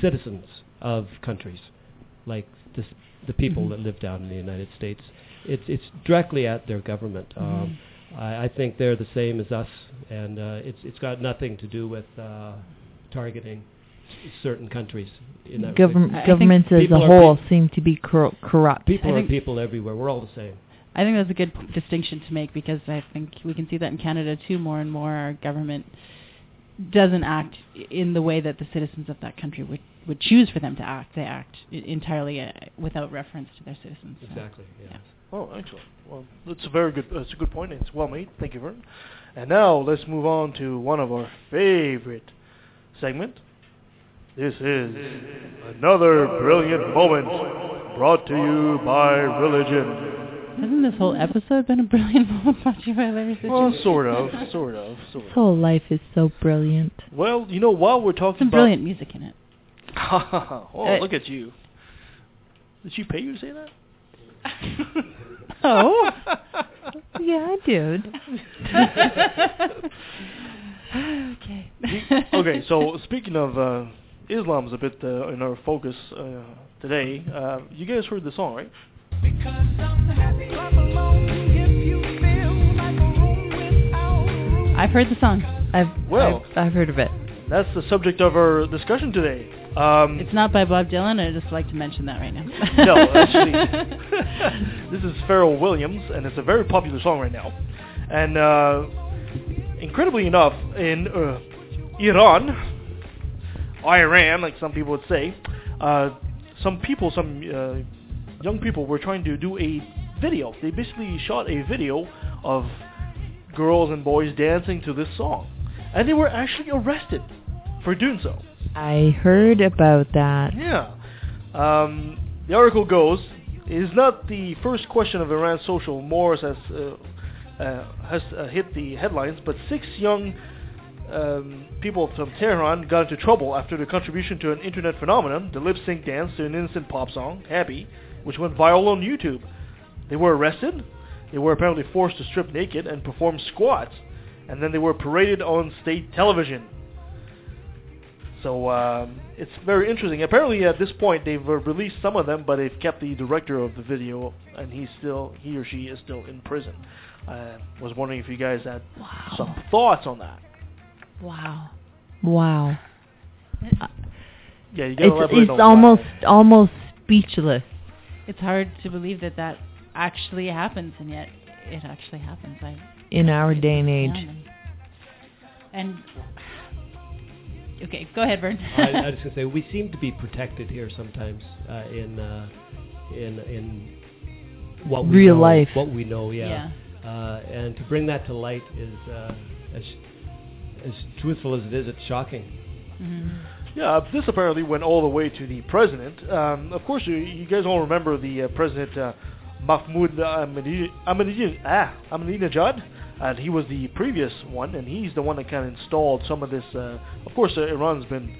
citizens of countries, like the people that live down in the United States. It's directly at their government. I think they're the same as us, and it's got nothing to do with targeting certain countries. In that governments as a whole seem to be corrupt. People everywhere. We're all the same. I think that's a good distinction to make, because I think we can see that in Canada too. More and more, our government doesn't act in the way that the citizens of that country would choose for them to act. They act entirely without reference to their citizens. Exactly. So, yeah. Oh, excellent. Well, that's a very good. It's a good point. It's well made. Thank you, Vern. And now let's move on to one of our favorite segments. This is another brilliant moment brought to you by religion. Hasn't this whole episode been a brilliant moment brought to you by religion? Well, sort of. This whole life is so brilliant. Well, you know, while we're talking about... Some brilliant music in it. Oh, look at you. Did she pay you to say that? Oh. Yeah, I did. Okay. Okay, so speaking of... Islam's a bit in our focus today. You guys heard the song, right? Because I'm happy I'm alone, if you feel like a room without room. I've heard the song. I've heard of it. That's the subject of our discussion today. It's not by Bob Dylan. I'd just like to mention that right now. No, actually, this is Pharrell Williams, and it's a very popular song right now. And incredibly enough, in Iran, like some people would say, some young people were trying to do a video. They basically shot a video of girls and boys dancing to this song, and they were actually arrested for doing so. I heard about that. Yeah. The article goes, "It is not the first question of Iran's social mores has hit the headlines, but six young people from Tehran got into trouble after their contribution to an internet phenomenon, the lip-sync dance to an innocent pop song, Happy, which went viral on YouTube. They were arrested, they were apparently forced to strip naked and perform squats, and then they were paraded on state television." So it's very interesting. Apparently at this point they've released some of them, but they've kept the director of the video, and he or she is still in prison. I was wondering if you guys had some thoughts on that. Wow. Yeah, you gotta it's almost speechless. It's hard to believe that actually happens, and yet it actually happens. In our day and age. And okay, go ahead, Vern. I was gonna say, we seem to be protected here sometimes in what we real know, life, what we know, yeah. And to bring that to light is as truthful as it is, it's shocking. Mm-hmm. Yeah, this apparently went all the way to the president. Of course, you guys all remember the president Mahmoud Ahmadinejad, and he was the previous one, and he's the one that kind of installed some of this. Of course, Iran's been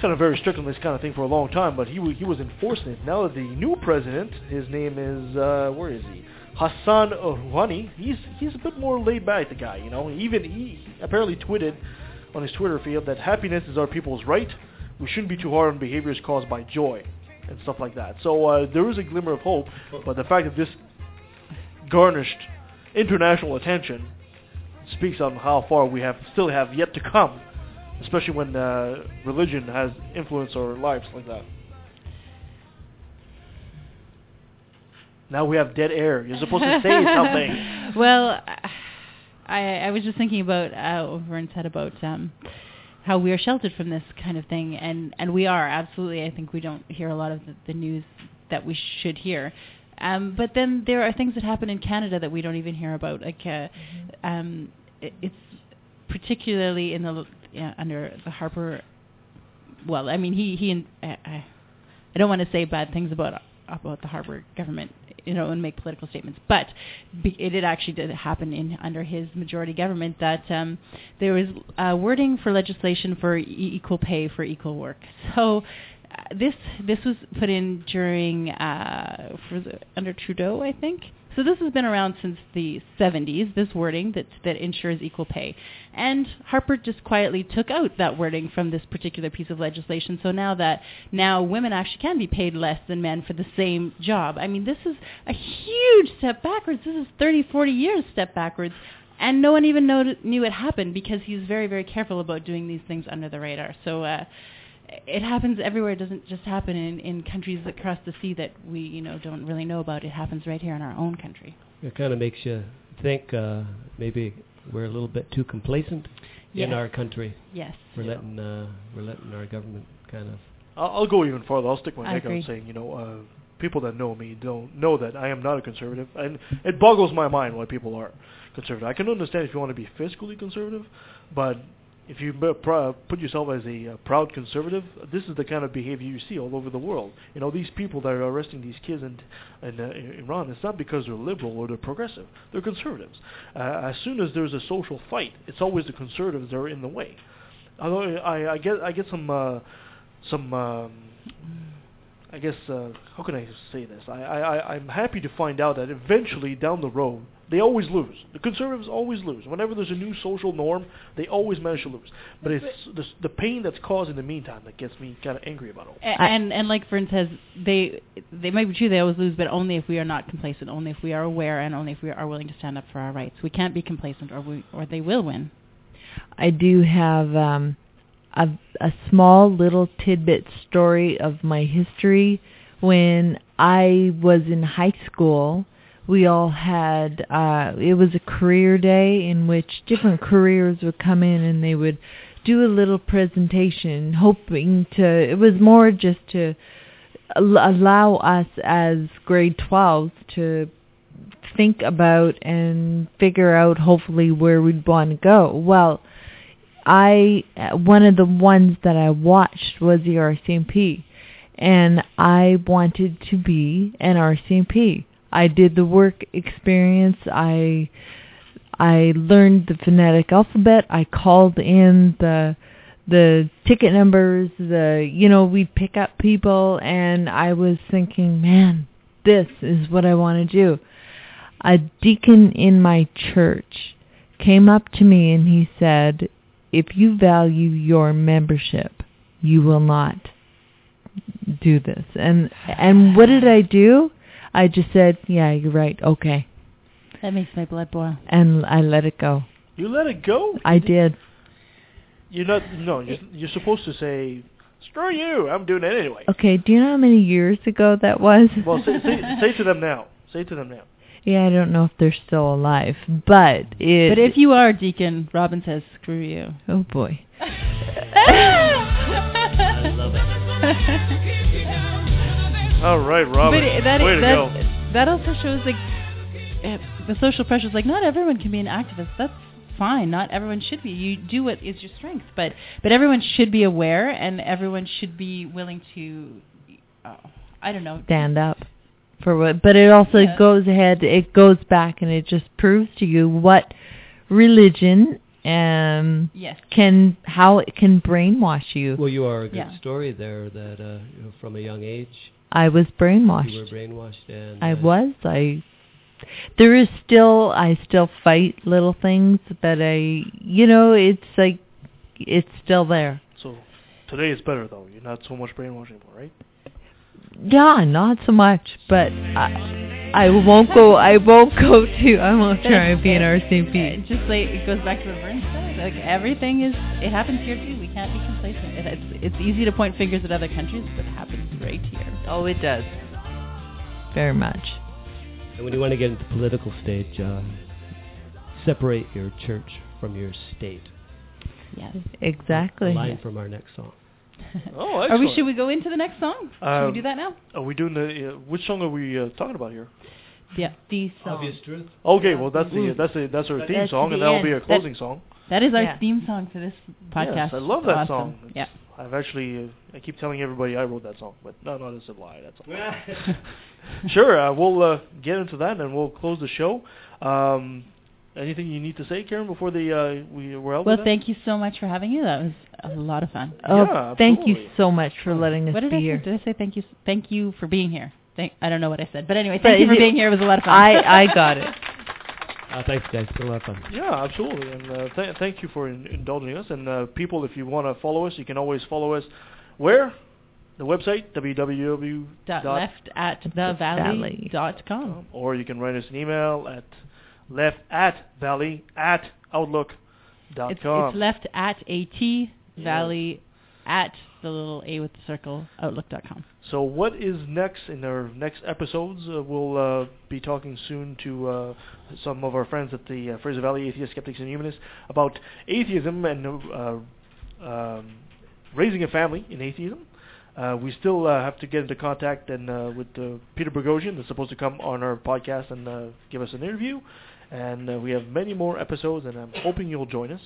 kind of very strict on this kind of thing for a long time, but he was enforcing it. Now the new president, his name is, where is he? Hassan Rouhani. He's a bit more laid back, the guy, you know. Even he apparently tweeted on his Twitter feed that happiness is our people's right. We shouldn't be too hard on behaviors caused by joy and stuff like that. So there is a glimmer of hope, but the fact that this garnished international attention speaks on how far we still have yet to come, especially when religion has influenced our lives like that. Now we have dead air. You're supposed to say something. Well, I was just thinking about what Vern said about how we are sheltered from this kind of thing, and we are, absolutely. I think we don't hear a lot of the news that we should hear. But then there are things that happen in Canada that we don't even hear about. Like it's particularly in the under the Harper. Well, I mean, I don't want to say bad things about the Harper government, you know, and make political statements. But it actually did happen under his majority government that there was wording for legislation for equal pay for equal work. So this was put in during under Trudeau, I think. So this has been around since the 70s, this wording that ensures equal pay. And Harper just quietly took out that wording from this particular piece of legislation. So now women actually can be paid less than men for the same job. I mean, this is a huge step backwards. This is 30, 40 years step backwards. And no one even knew it happened because he's very, very careful about doing these things under the radar. So it happens everywhere. It doesn't just happen in countries across the sea that we, you know, don't really know about. It happens right here in our own country. It kind of makes you think maybe we're a little bit too complacent in our country. Yes. We're letting our government kind of... I'll go even farther. I'll stick my neck out saying, you know, people that know me don't know that I am not a conservative. And it boggles my mind why people are conservative. I can understand if you want to be fiscally conservative, but... if you put yourself as a proud conservative, this is the kind of behavior you see all over the world. You know, these people that are arresting these kids in Iran, it's not because they're liberal or they're progressive. They're conservatives. As soon as there's a social fight, it's always the conservatives that are in the way. Although I get some, how can I say this? I'm happy to find out that eventually down the road, they always lose. The conservatives always lose. Whenever there's a new social norm, they always manage to lose. But it's the pain that's caused in the meantime that gets me kind of angry about it. And like Vern says, they might be true, they always lose, but only if we are not complacent, only if we are aware, and only if we are willing to stand up for our rights. We can't be complacent, or they will win. I do have a small little tidbit story of my history. When I was in high school, we all had, it was a career day in which different careers would come in and they would do a little presentation it was more just to allow us as grade 12s to think about and figure out hopefully where we'd want to go. Well, one of the ones that I watched was the RCMP, and I wanted to be an RCMP. I did the work experience. I learned the phonetic alphabet. I called in the ticket numbers. We'd pick up people, and I was thinking, man, this is what I want to do. A deacon in my church came up to me and he said, "If you value your membership, you will not do this." And what did I do? I just said, yeah, you're right, okay. That makes my blood boil. And I let it go. You let it go? I did. You're supposed to say, screw you, I'm doing it anyway. Okay, do you know how many years ago that was? Well, say to them now. Say to them now. Yeah, I don't know if they're still alive, but if you are, Deacon, Robin says, screw you. Oh, boy. I love it. All right, Robin. Way to go. That also shows the social pressure is not everyone can be an activist. That's fine. Not everyone should be. You do what is your strength, but everyone should be aware and everyone should be willing to stand up. for what, but it also goes ahead, it goes back, and it just proves to you what religion can, how it can brainwash you. Well, you are a good story there that from a young age. I was brainwashed. You were brainwashed, and I was. There is still, I still fight little things, but it's like, it's still there. So today is better though. You're not so much brainwashed anymore, right? Yeah, not so much, but I won't try and be an RCMP. Just like it goes back to the Vern story. Like everything is, it happens here too. We can't be complacent. It's easy to point fingers at other countries, but it happens right here. Oh, it does. Very much. And when you want to get into the political stage, separate your church from your state. Yes, exactly. A line from our next song. Oh, excellent. Should we go into the next song? Should we do that now? Are we doing the? Which song are we talking about here? Yeah, the song. Obvious Truth. Okay, well that's our theme song, and that'll be our closing song. That is our theme song for this podcast. Yes, I love that song. It's I've actually I keep telling everybody I wrote that song, but no, it's a lie. That's a lie. Sure, we'll get into that, and we'll close the show. Anything you need to say, Karen, before we're out? Well, thank you so much for having you. That was a lot of fun. Oh, yeah, thank you so much for letting us be here. Did I say thank you? Thank you for being here. I don't know what I said, but anyway, thank you for being here. It was a lot of fun. I got it. Thanks, guys. It was a lot of fun. Yeah, absolutely. And thank you for indulging us. And people, if you want to follow us, you can always follow us. Where? The website, www.leftatthevalley.com. Or you can write us an email at leftatthevalley@outlook.com. It's left at valley at the little A with the circle outlook.com. So what is next in our next episodes? We'll be talking soon to some of our friends at the Fraser Valley Atheists, Skeptics, and Humanists about atheism and raising a family in atheism. We still have to get into contact and with Peter Boghossian that's supposed to come on our podcast and give us an interview. And we have many more episodes, and I'm hoping you'll join us.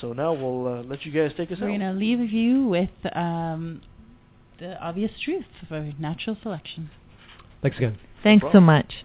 So now we'll let you guys take us out. We're going to leave you with The Obvious Truth for Natural Selection. Thanks again. Thanks so much.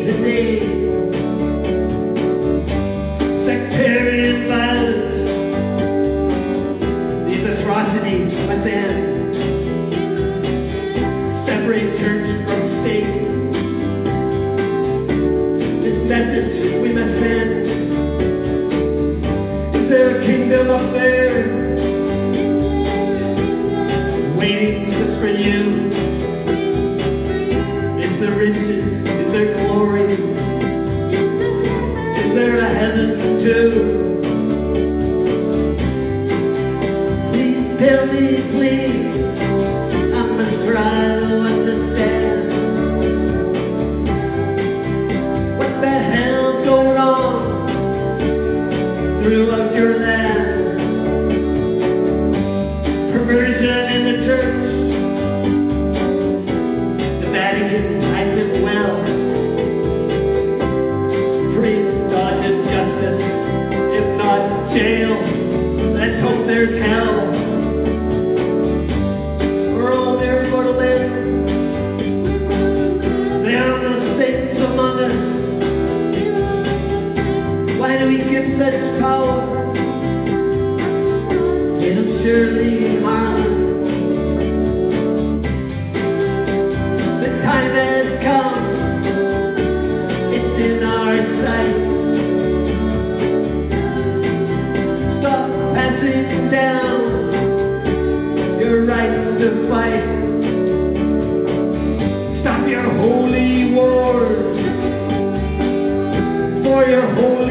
Today, sectarian violence separating church from state. This message we must send. Is there a kingdom up there waiting just for you? Is there riches? Is there glory? Is there a heaven too? Please tell me, please. I must try to understand. What the hell's going on throughout your land? Perversion in the church. The Vatican hides it well. Priests dodges justice, if not jail. Let's hope there's hell. Such power, it'll surely harm. The time has come, it's in our sight. Stop passing down your right to fight. Stop your holy wars for your holy